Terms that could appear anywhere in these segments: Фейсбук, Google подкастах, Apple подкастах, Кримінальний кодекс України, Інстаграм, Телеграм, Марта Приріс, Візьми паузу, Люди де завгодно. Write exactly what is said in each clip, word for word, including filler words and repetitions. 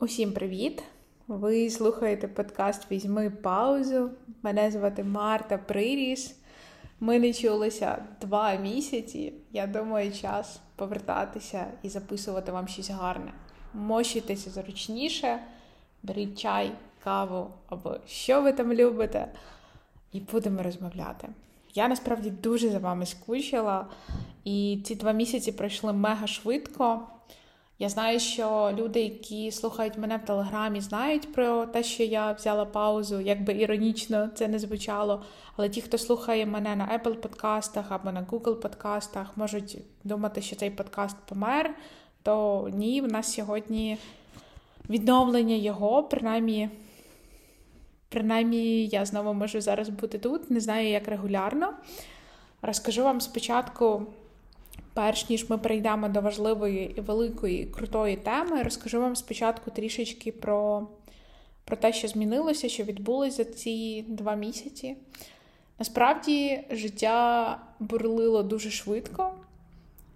Усім привіт! Ви слухаєте подкаст «Візьми паузу». Мене звати Марта Приріс. Ми не чулися два місяці. Я думаю, час повертатися і записувати вам щось гарне. Мощуйтеся зручніше, беріть чай, каву або що ви там любите. І будемо розмовляти. Я насправді дуже за вами скучила. І ці два місяці пройшли мега швидко. Я знаю, що люди, які слухають мене в Телеграмі, знають про те, що я взяла паузу, як би іронічно це не звучало. Але ті, хто слухає мене на Apple подкастах або на Google подкастах, можуть думати, що цей подкаст помер. То ні, в нас сьогодні відновлення його, принаймні, принаймні я знову можу зараз бути тут, не знаю, як регулярно. Розкажу вам спочатку, перш ніж ми перейдемо до важливої і великої, і крутої теми, розкажу вам спочатку трішечки про, про те, що змінилося, що відбулося за ці два місяці. Насправді, життя бурлило дуже швидко.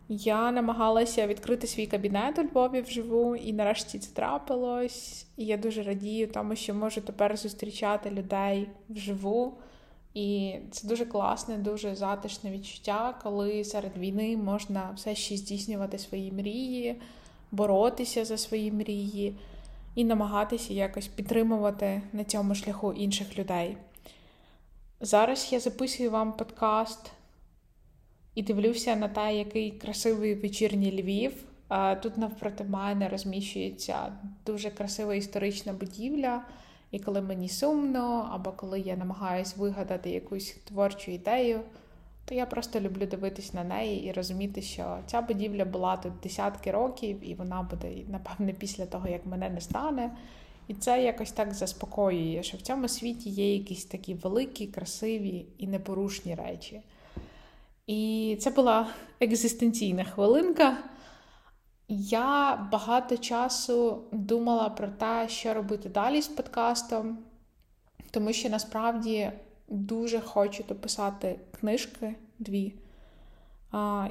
Я намагалася відкрити свій кабінет у Львові вживу, і нарешті це трапилось. І я дуже радію тому, що можу тепер зустрічати людей вживу. І це дуже класне, дуже затишне відчуття, коли серед війни можна все ще здійснювати свої мрії, боротися за свої мрії і намагатися якось підтримувати на цьому шляху інших людей. Зараз я записую вам подкаст і дивлюся на те, який красивий вечірній Львів. Тут навпроти мене розміщується дуже красива історична будівля. І коли мені сумно, або коли я намагаюся вигадати якусь творчу ідею, то я просто люблю дивитись на неї і розуміти, що ця будівля була тут десятки років, і вона буде, напевне, після того, як мене не стане. І це якось так заспокоює, що в цьому світі є якісь такі великі, красиві і непорушні речі. І це була екзистенційна хвилинка. Я багато часу думала про те, що робити далі з подкастом, тому що насправді дуже хочу дописати книжки дві.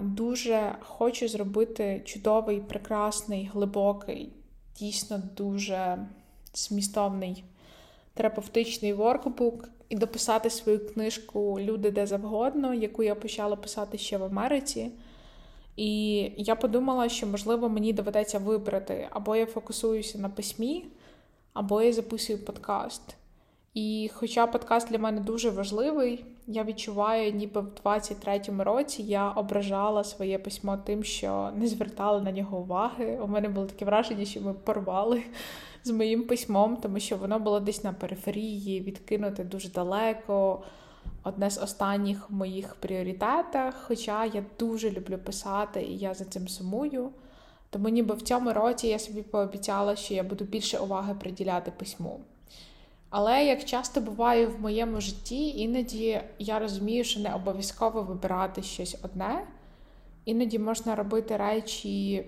Дуже хочу зробити чудовий, прекрасний, глибокий, дійсно дуже змістовний терапевтичний воркбук і дописати свою книжку «Люди де завгодно», яку я почала писати ще в Америці. І я подумала, що, можливо, мені доведеться вибрати, або я фокусуюся на письмі, або я записую подкаст. І хоча подкаст для мене дуже важливий, я відчуваю, ніби в двадцять третьому році я ображала своє письмо тим, що не звертала на нього уваги. У мене було таке враження, що ми порвали з моїм письмом, тому що воно було десь на периферії, відкинуте дуже далеко. Одне з останніх моїх пріоритетів, хоча я дуже люблю писати і я за цим сумую. Тому ніби в цьому році я собі пообіцяла, що я буду більше уваги приділяти письму. Але, як часто буває в моєму житті, іноді я розумію, що не обов'язково вибирати щось одне. Іноді можна робити речі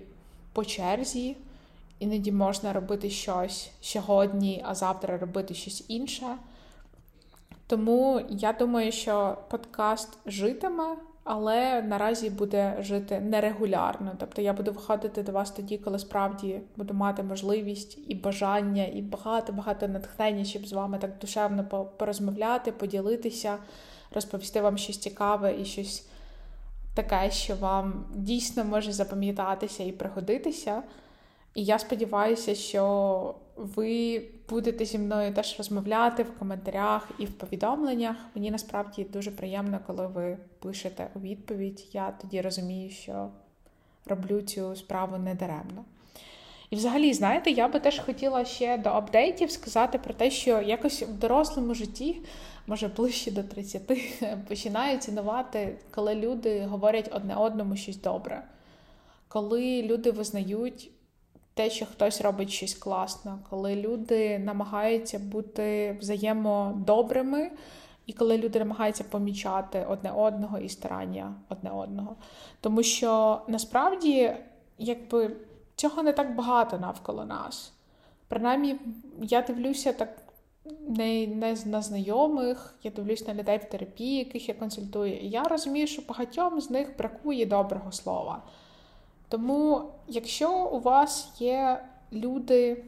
по черзі, іноді можна робити щось сьогодні, а завтра робити щось інше. Тому я думаю, що подкаст житиме, але наразі буде жити нерегулярно. Тобто я буду виходити до вас тоді, коли справді буду мати можливість і бажання, і багато-багато натхнення, щоб з вами так душевно порозмовляти, поділитися, розповісти вам щось цікаве і щось таке, що вам дійсно може запам'ятатися і пригодитися. І я сподіваюся, що ви будете зі мною теж розмовляти в коментарях і в повідомленнях. Мені насправді дуже приємно, коли ви пишете у відповідь. Я тоді розумію, що роблю цю справу недаремно. І взагалі, знаєте, я би теж хотіла ще до апдейтів сказати про те, що якось в дорослому житті, може ближче до тридцяти, починаю цінувати, коли люди говорять одне одному щось добре. Коли люди визнають те, що хтось робить щось класно, коли люди намагаються бути взаємодобрими, і коли люди намагаються помічати одне одного і старання одне одного. Тому що, насправді, якби цього не так багато навколо нас. Принаймні, я дивлюся так не, не на знайомих, я дивлюсь на людей в терапії, яких я консультую, і я розумію, що багатьом з них бракує доброго слова. Тому, якщо у вас є люди,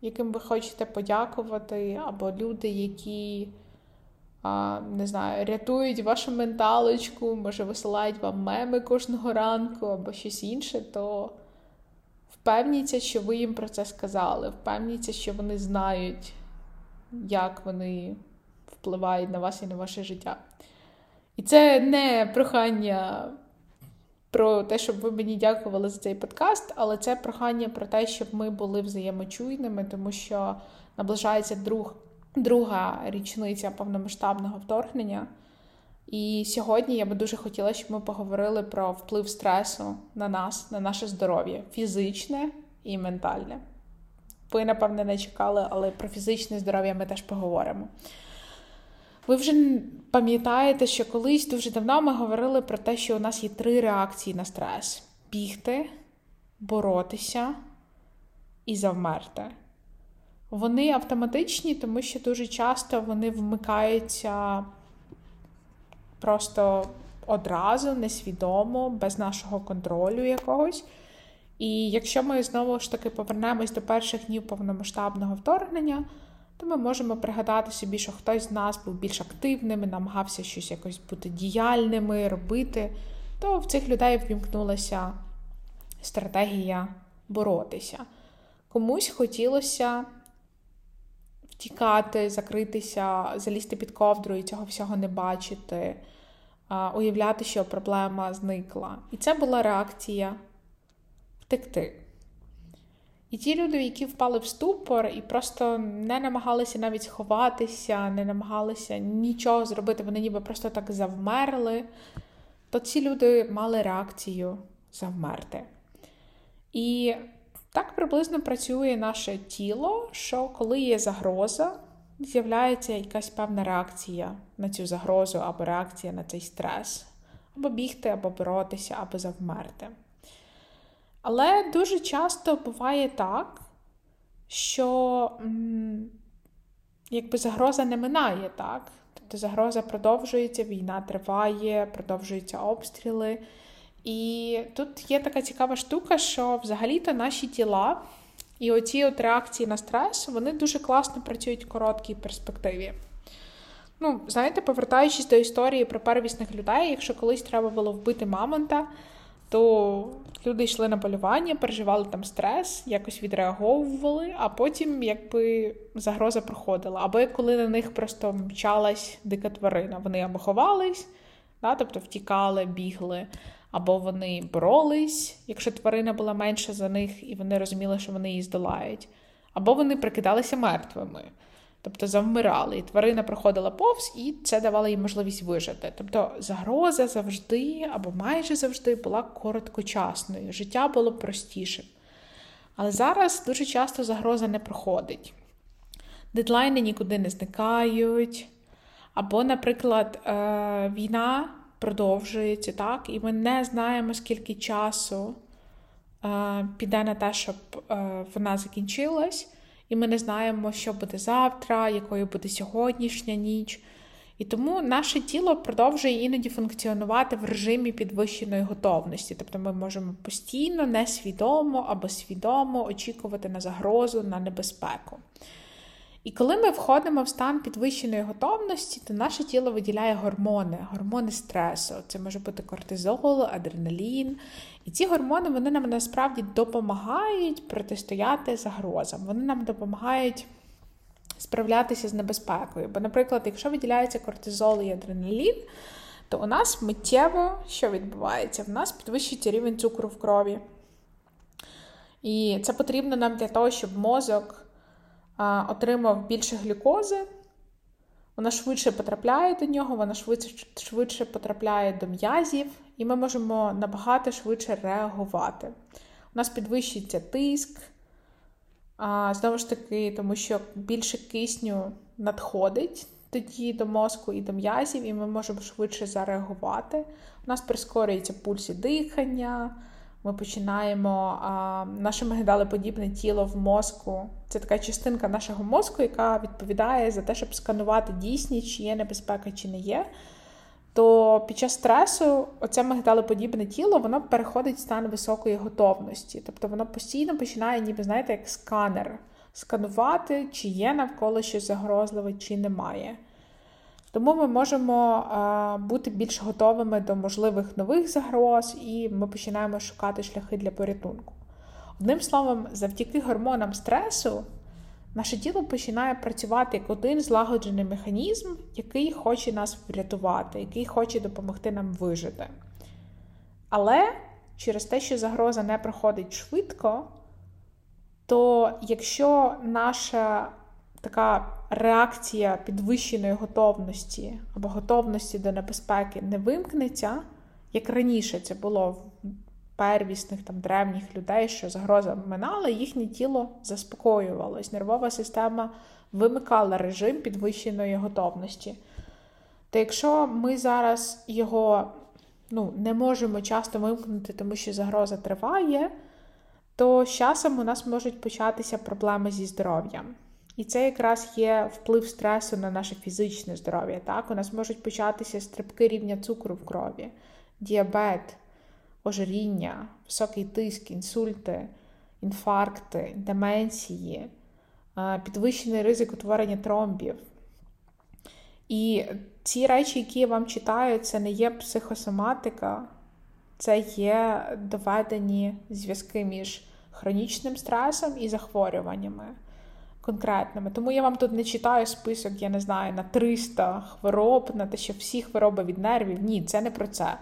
яким ви хочете подякувати, або люди, які, не знаю, рятують вашу менталочку, може висилають вам меми кожного ранку, або щось інше, то впевніться, що ви їм про це сказали, впевніться, що вони знають, як вони впливають на вас і на ваше життя. І це не прохання про те, щоб ви мені дякували за цей подкаст, але це прохання про те, щоб ми були взаємочуйними, тому що наближається друг, друга річниця повномасштабного вторгнення. І сьогодні я би дуже хотіла, щоб ми поговорили про вплив стресу на нас, на наше здоров'я, фізичне і ментальне. Ви, напевне, не чекали, але про фізичне здоров'я ми теж поговоримо. Ви вже пам'ятаєте, що колись дуже давно ми говорили про те, що у нас є три реакції на стрес. Бігти, боротися і завмерти. Вони автоматичні, тому що дуже часто вони вмикаються просто одразу, несвідомо, без нашого контролю якогось. І якщо ми знову ж таки повернемось до перших днів повномасштабного вторгнення, то ми можемо пригадати собі, що хтось з нас був більш активним, намагався щось якось бути діяльними, робити, то в цих людей ввімкнулася стратегія боротися. Комусь хотілося втікати, закритися, залізти під ковдру і цього всього не бачити, уявляти, що проблема зникла. І це була реакція втекти. І ті люди, які впали в ступор і просто не намагалися навіть сховатися, не намагалися нічого зробити, вони ніби просто так завмерли, то ці люди мали реакцію завмерти. І так приблизно працює наше тіло, що коли є загроза, з'являється якась певна реакція на цю загрозу або реакція на цей стрес. Або бігти, або боротися, або завмерти. Але дуже часто буває так, що якби загроза не минає, так? Тобто загроза продовжується, війна триває, продовжуються обстріли. І тут є така цікава штука, що взагалі-то наші тіла і оці от реакції на стрес, вони дуже класно працюють в короткій перспективі. Ну, знаєте, повертаючись до історії про первісних людей, якщо колись треба було вбити мамонта, то люди йшли на полювання, переживали там стрес, якось відреаговували, а потім якби загроза проходила. Або коли на них просто мчалась дика тварина. Вони або ховались, да, тобто втікали, бігли, або вони боролись, якщо тварина була менша за них, і вони розуміли, що вони її здолають. Або вони прикидалися мертвими, тобто завмирали, і тварина проходила повз, і це давало їм можливість вижити. Тобто загроза завжди, або майже завжди, була короткочасною, життя було простішим. Але зараз дуже часто загроза не проходить. Дедлайни нікуди не зникають, або, наприклад, війна продовжується, так, і ми не знаємо, скільки часу піде на те, щоб вона закінчилась, і ми не знаємо, що буде завтра, якою буде сьогоднішня ніч. І тому наше тіло продовжує іноді функціонувати в режимі підвищеної готовності. Тобто ми можемо постійно, несвідомо або свідомо очікувати на загрозу, на небезпеку. І коли ми входимо в стан підвищеної готовності, то наше тіло виділяє гормони, гормони стресу. Це може бути кортизол, адреналін. І ці гормони, вони нам насправді допомагають протистояти загрозам. Вони нам допомагають справлятися з небезпекою. Бо, наприклад, якщо виділяється кортизол і адреналін, то у нас миттєво, що відбувається? У нас підвищується рівень цукру в крові. І це потрібно нам для того, щоб мозок отримав більше глюкози, вона швидше потрапляє до нього, вона швидше, швидше потрапляє до м'язів, і ми можемо набагато швидше реагувати. У нас підвищується тиск, знову ж таки, тому що більше кисню надходить тоді до мозку і до м'язів, і ми можемо швидше зареагувати. У нас прискорюється пульс і дихання, ми починаємо, а, наше мигдалеподібне тіло в мозку, це така частинка нашого мозку, яка відповідає за те, щоб сканувати дійсність, чи є небезпека, чи не є, то під час стресу оце мигдалеподібне тіло, воно переходить в стан високої готовності. Тобто воно постійно починає, ніби, знаєте, як сканер. сканувати, чи є навколо щось загрозливе, чи немає. Тому ми можемо бути більш готовими до можливих нових загроз, і ми починаємо шукати шляхи для порятунку. Одним словом, завдяки гормонам стресу наше тіло починає працювати як один злагоджений механізм, який хоче нас врятувати, який хоче допомогти нам вижити. Але через те, що загроза не проходить швидко, то якщо наша така реакція підвищеної готовності або готовності до небезпеки не вимкнеться, як раніше це було в первісних там, древніх людей, що загроза минала, їхнє тіло заспокоювалось, нервова система вимикала режим підвищеної готовності. Та якщо ми зараз його ну, не можемо часто вимкнути, тому що загроза триває, то з часом у нас можуть початися проблеми зі здоров'ям. І це якраз є вплив стресу на наше фізичне здоров'я. Так? У нас можуть початися стрибки рівня цукру в крові, діабет, ожиріння, високий тиск, інсульти, інфаркти, деменції, підвищений ризик утворення тромбів. І ці речі, які я вам читаю, це не є психосоматика, це є доведені зв'язки між хронічним стресом і захворюваннями конкретними. Тому я вам тут не читаю список, я не знаю, на триста хвороб, на те, що всі хвороби від нервів. Ні, це не про це.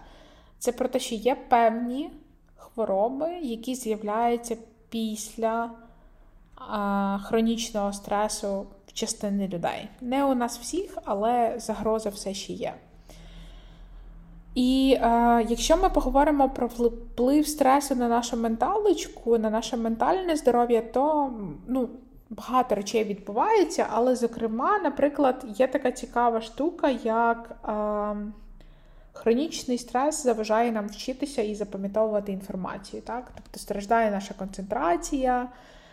Це про те, що є певні хвороби, які з'являються після а, хронічного стресу в частини людей. Не у нас всіх, але загроза все ще є. І а, якщо ми поговоримо про вплив стресу на нашу менталочку, на наше ментальне здоров'я, то ну, багато речей відбувається, але, зокрема, наприклад, є така цікава штука, як а, хронічний стрес заважає нам вчитися і запам'ятовувати інформацію. Так? Тобто страждає наша концентрація,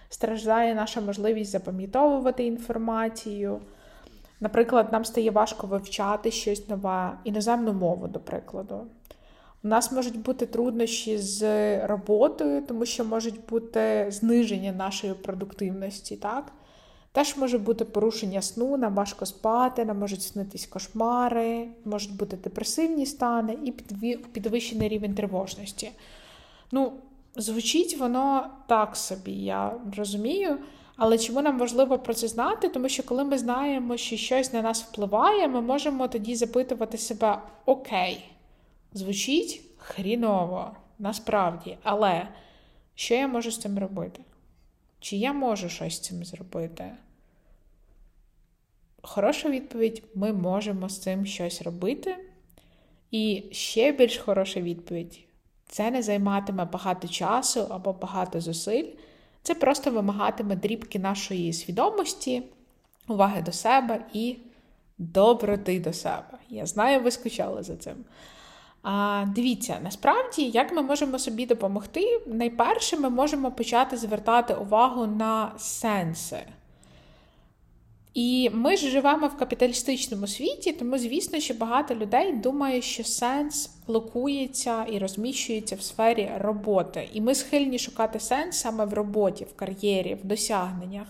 страждає наша можливість запам'ятовувати інформацію. Наприклад, нам стає важко вивчати щось нове, іноземну мову, до прикладу. У нас можуть бути труднощі з роботою, тому що можуть бути зниження нашої продуктивності. Так? Теж може бути порушення сну, нам важко спати, нам можуть снитись кошмари, можуть бути депресивні стани і підвищений рівень тривожності. Ну, звучить воно так собі, я розумію. Але чому нам важливо про це знати? Тому що коли ми знаємо, що щось на нас впливає, ми можемо тоді запитувати себе, окей, звучить хріново, насправді, але що я можу з цим робити? Чи я можу щось з цим зробити? Хороша відповідь – ми можемо з цим щось робити. І ще більш хороша відповідь – це не займатиме багато часу або багато зусиль. Це просто вимагатиме дрібки нашої свідомості, уваги до себе і доброти до себе. Я знаю, ви скучали за цим. А, дивіться, насправді, як ми можемо собі допомогти? Найперше, ми можемо почати звертати увагу на сенси. І ми ж живемо в капіталістичному світі, тому, звісно, що багато людей думає, що сенс локується і розміщується в сфері роботи. І ми схильні шукати сенс саме в роботі, в кар'єрі, в досягненнях.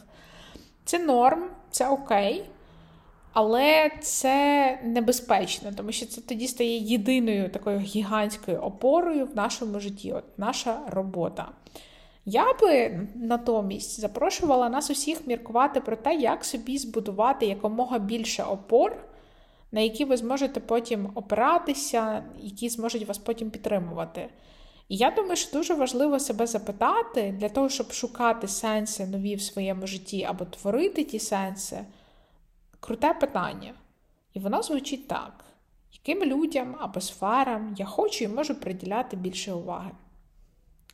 Це норм, це окей. Але це небезпечно, тому що це тоді стає єдиною такою гігантською опорою в нашому житті, от наша робота. Я би натомість запрошувала нас усіх міркувати про те, як собі збудувати якомога більше опор, на які ви зможете потім опиратися, які зможуть вас потім підтримувати. І я думаю, що дуже важливо себе запитати, для того, щоб шукати сенси нові в своєму житті або творити ті сенси, круте питання. І воно звучить так. Яким людям або сферам я хочу і можу приділяти більше уваги?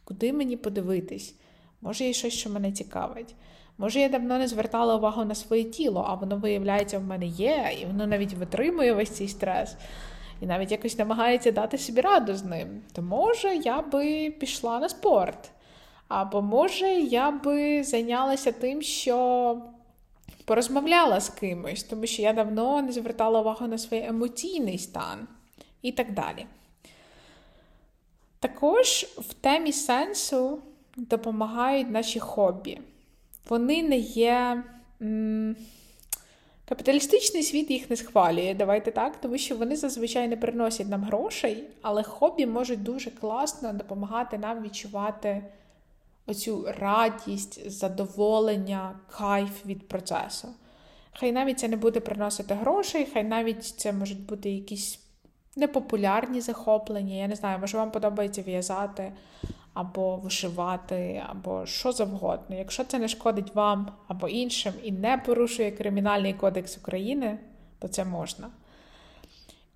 Куди мені подивитись? Може є щось, що мене цікавить? Може я давно не звертала увагу на своє тіло, а воно, виявляється, в мене є, і воно навіть витримує весь цей стрес. І навіть якось намагається дати собі раду з ним. То може я би пішла на спорт? Або може я би зайнялася тим, що порозмовляла з кимось, тому що я давно не звертала увагу на свій емоційний стан і так далі. Також в темі сенсу допомагають наші хобі. вони не є... М- Капіталістичний світ їх не схвалює, давайте так, тому що вони зазвичай не приносять нам грошей, але хобі можуть дуже класно допомагати нам відчувати оцю радість, задоволення, кайф від процесу. Хай навіть це не буде приносити грошей, хай навіть це можуть бути якісь непопулярні захоплення, я не знаю, може вам подобається в'язати, або вишивати, або що завгодно. Якщо це не шкодить вам або іншим і не порушує Кримінальний кодекс України, то це можна.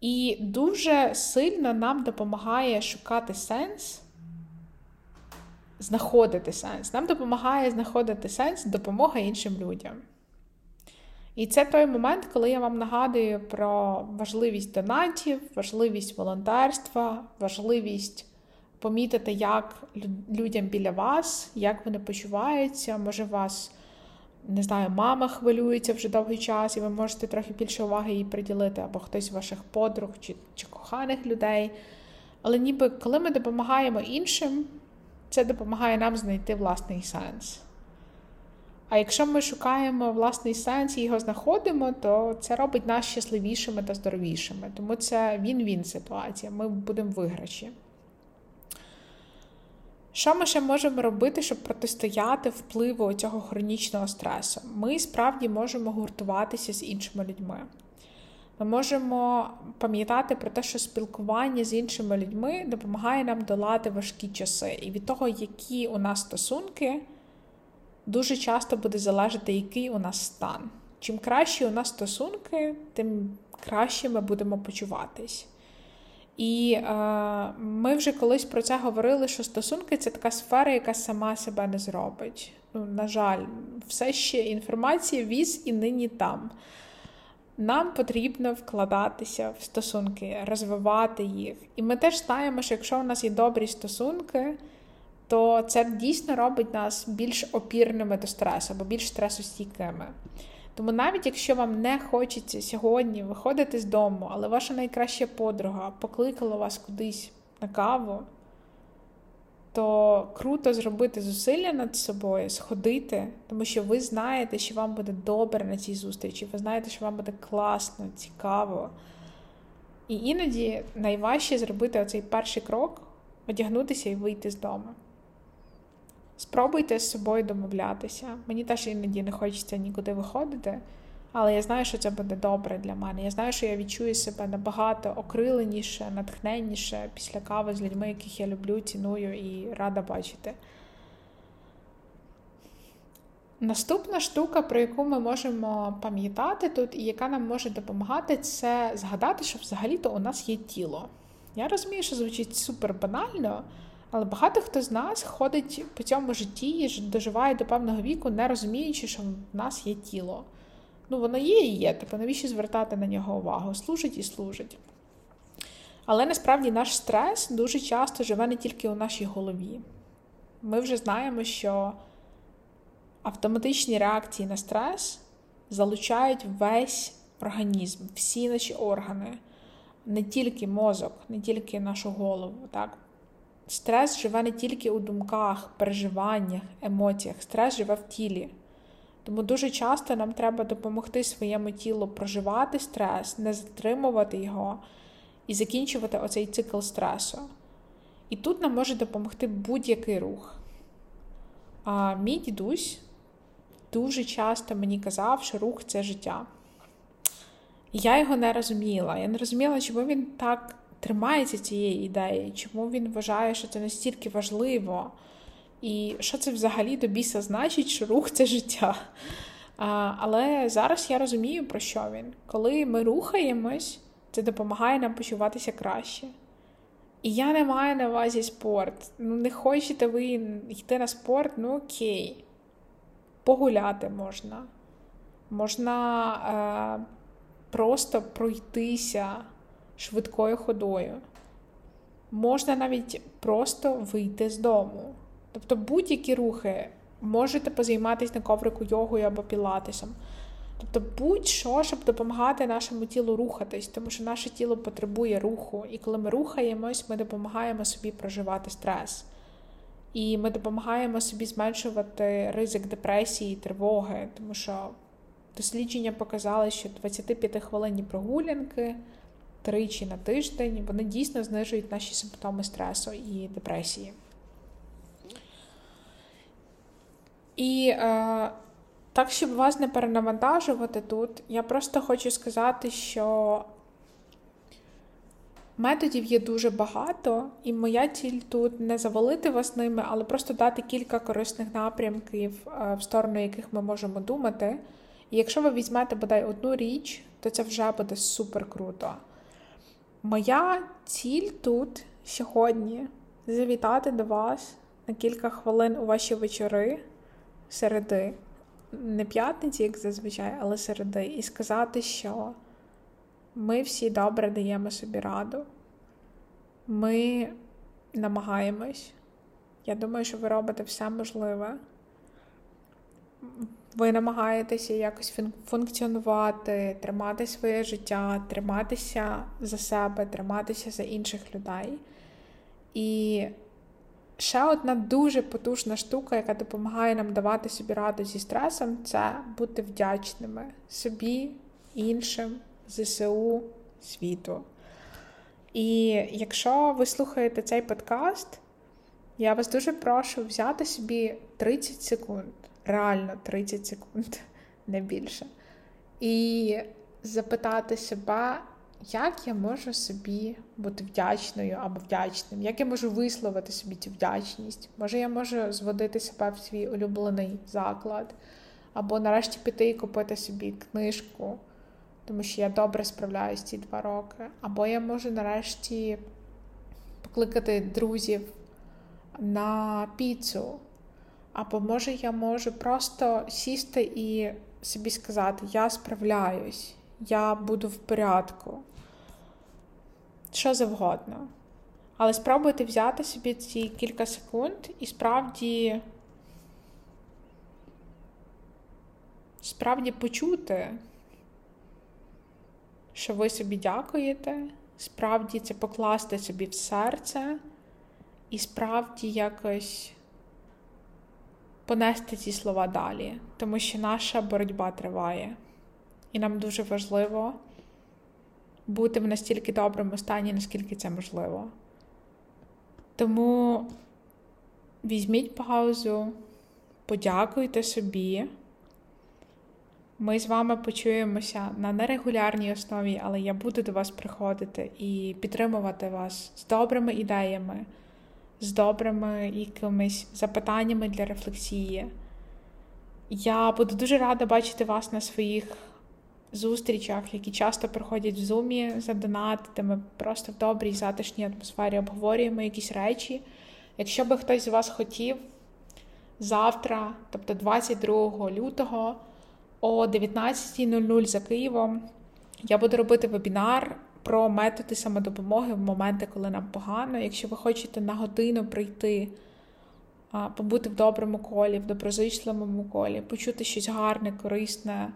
І дуже сильно нам допомагає шукати сенс, знаходити сенс. Нам допомагає знаходити сенс допомога іншим людям. І це той момент, коли я вам нагадую про важливість донатів, важливість волонтерства, важливість помітити, як людям біля вас, як вони почуваються, може вас, не знаю, мама хвилюється вже довгий час, і ви можете трохи більше уваги їй приділити, або хтось з ваших подруг чи, чи коханих людей. Але ніби, коли ми допомагаємо іншим, це допомагає нам знайти власний сенс. А якщо ми шукаємо власний сенс і його знаходимо, то це робить нас щасливішими та здоровішими. Тому це він-він ситуація, ми будемо виграші. Що ми ще можемо робити, щоб протистояти впливу цього хронічного стресу? Ми справді можемо гуртуватися з іншими людьми. Ми можемо пам'ятати про те, що спілкування з іншими людьми допомагає нам долати важкі часи. І від того, які у нас стосунки, дуже часто буде залежати, який у нас стан. Чим кращі у нас стосунки, тим краще ми будемо почуватись. І е, ми вже колись про це говорили, що стосунки – це така сфера, яка сама себе не зробить. Ну, на жаль, все ще інформація віз і нині там. Нам потрібно вкладатися в стосунки, розвивати їх. І ми теж знаємо, що якщо у нас є добрі стосунки, то це дійсно робить нас більш опірними до стресу, або більш стресостійкими. Тому навіть якщо вам не хочеться сьогодні виходити з дому, але ваша найкраща подруга покликала вас кудись на каву, то круто зробити зусилля над собою, сходити, тому що ви знаєте, що вам буде добре на цій зустрічі, ви знаєте, що вам буде класно, цікаво. І іноді найважче зробити оцей перший крок – одягнутися і вийти з дому. Спробуйте з собою домовлятися. Мені теж іноді не хочеться нікуди виходити, але я знаю, що це буде добре для мене. Я знаю, що я відчую себе набагато окриленіше, натхненніше після кави з людьми, яких я люблю, ціную і рада бачити. Наступна штука, про яку ми можемо пам'ятати тут і яка нам може допомагати, це згадати, що взагалі-то у нас є тіло. Я розумію, що звучить супер банально, але багато хто з нас ходить по цьому житті і доживає до певного віку, не розуміючи, що в нас є тіло. Ну, воно є і є, тобто навіщо звертати на нього увагу? Служить і служить. Але насправді наш стрес дуже часто живе не тільки у нашій голові. Ми вже знаємо, що автоматичні реакції на стрес залучають весь організм, всі наші органи, не тільки мозок, не тільки нашу голову, так? Стрес живе не тільки у думках, переживаннях, емоціях. Стрес живе в тілі. Тому дуже часто нам треба допомогти своєму тілу проживати стрес, не затримувати його і закінчувати оцей цикл стресу. І тут нам може допомогти будь-який рух. А мій дідусь дуже часто мені казав, що рух – це життя. І я його не розуміла. Я не розуміла, чому він так тримається цієї ідеї, чому він вважає, що це настільки важливо, і що це взагалі до біса значить, що рух – це життя. А, але зараз я розумію, про що він. Коли ми рухаємось, це допомагає нам почуватися краще. І я не маю на увазі спорт. Ну, не хочете ви йти на спорт, ну окей. Погуляти можна. Можна е, просто пройтися швидкою ходою. Можна навіть просто вийти з дому. Тобто будь-які рухи. Можете позайматися на коврику йогою або пілатесом. Тобто будь-що, щоб допомагати нашому тілу рухатись, тому що наше тіло потребує руху. І коли ми рухаємось, ми допомагаємо собі проживати стрес. І ми допомагаємо собі зменшувати ризик депресії і тривоги, тому що дослідження показали, що двадцятип'ятихвилинні прогулянки тричі на тиждень, вони дійсно знижують наші симптоми стресу і депресії. І е, так, щоб вас не перенавантажувати тут, я просто хочу сказати, що методів є дуже багато, і моя ціль тут не завалити вас ними, але просто дати кілька корисних напрямків, в сторону яких ми можемо думати. І якщо ви візьмете, бодай, одну річ, то це вже буде супер круто. Моя ціль тут сьогодні завітати до вас на кілька хвилин у ваші вечори, середи, не п'ятниці, як зазвичай, але середи, і сказати, що ми всі добре даємо собі раду. Ми намагаємось. Я думаю, що ви робите все можливе. Ви намагаєтеся якось функціонувати, тримати своє життя, триматися за себе, триматися за інших людей. І ще одна дуже потужна штука, яка допомагає нам давати собі раду зі стресом, це бути вдячними собі, іншим, зе се у, світу. І якщо ви слухаєте цей подкаст, я вас дуже прошу взяти собі тридцять секунд, реально тридцять секунд, не більше, і запитати себе, як я можу собі бути вдячною або вдячним, як я можу висловити собі цю вдячність. Може, я можу зводити себе в свій улюблений заклад, або нарешті піти і купити собі книжку, тому що я добре справляюсь ці два роки. Або я можу нарешті покликати друзів на піцу. Або, може, я можу просто сісти і собі сказати, я справляюсь, я буду в порядку. Що завгодно. Але спробуйте взяти собі ці кілька секунд і справді... справді почути, що ви собі дякуєте, справді це покласти собі в серце і справді якось понести ці слова далі. Тому що наша боротьба триває. І нам дуже важливо бути в настільки доброму стані, наскільки це можливо. Тому візьміть паузу, подякуйте собі. Ми з вами почуємося на нерегулярній основі, але я буду до вас приходити і підтримувати вас з добрими ідеями, з добрими якимись запитаннями для рефлексії. Я буду дуже рада бачити вас на своїх зустрічах, які часто проходять в Зумі за донат, де ми просто в добрій, затишній атмосфері обговорюємо якісь речі. Якщо би хтось з вас хотів, завтра, тобто двадцять другого лютого, о дев'ятнадцята нуль нуль за Києвом я буду робити вебінар про методи самодопомоги в моменти, коли нам погано. Якщо ви хочете на годину прийти, побути в доброму колі, в доброзичливому колі, почути щось гарне, корисне,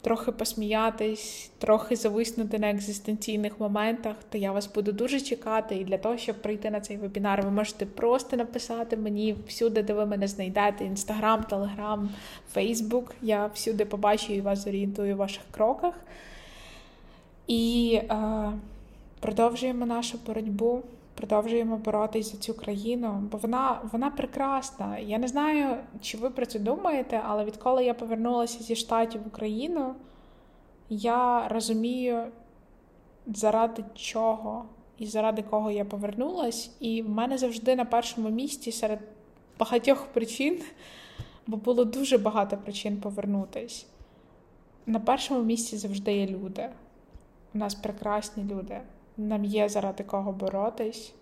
трохи посміятись, трохи зависнути на екзистенційних моментах, то я вас буду дуже чекати. І для того, щоб прийти на цей вебінар, ви можете просто написати мені всюди, де ви мене знайдете, Інстаграм, Телеграм, Фейсбук. Я всюди побачу і вас орієнтую в ваших кроках. І е, продовжуємо нашу боротьбу, продовжуємо боротись за цю країну, бо вона, вона прекрасна. Я не знаю, чи ви про це думаєте, але відколи я повернулася зі Штатів в Україну, я розумію, заради чого і заради кого я повернулась. І в мене завжди на першому місці серед багатьох причин, бо було дуже багато причин повернутись, на першому місці завжди є люди. У нас прекрасні люди. Нам є заради кого боротись,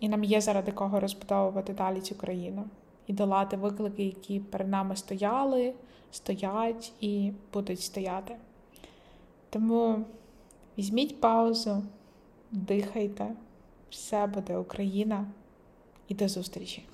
і нам є заради кого розбудовувати далі цю країну. І долати виклики, які перед нами стояли, стоять і будуть стояти. Тому візьміть паузу, дихайте, все буде Україна, і до зустрічі.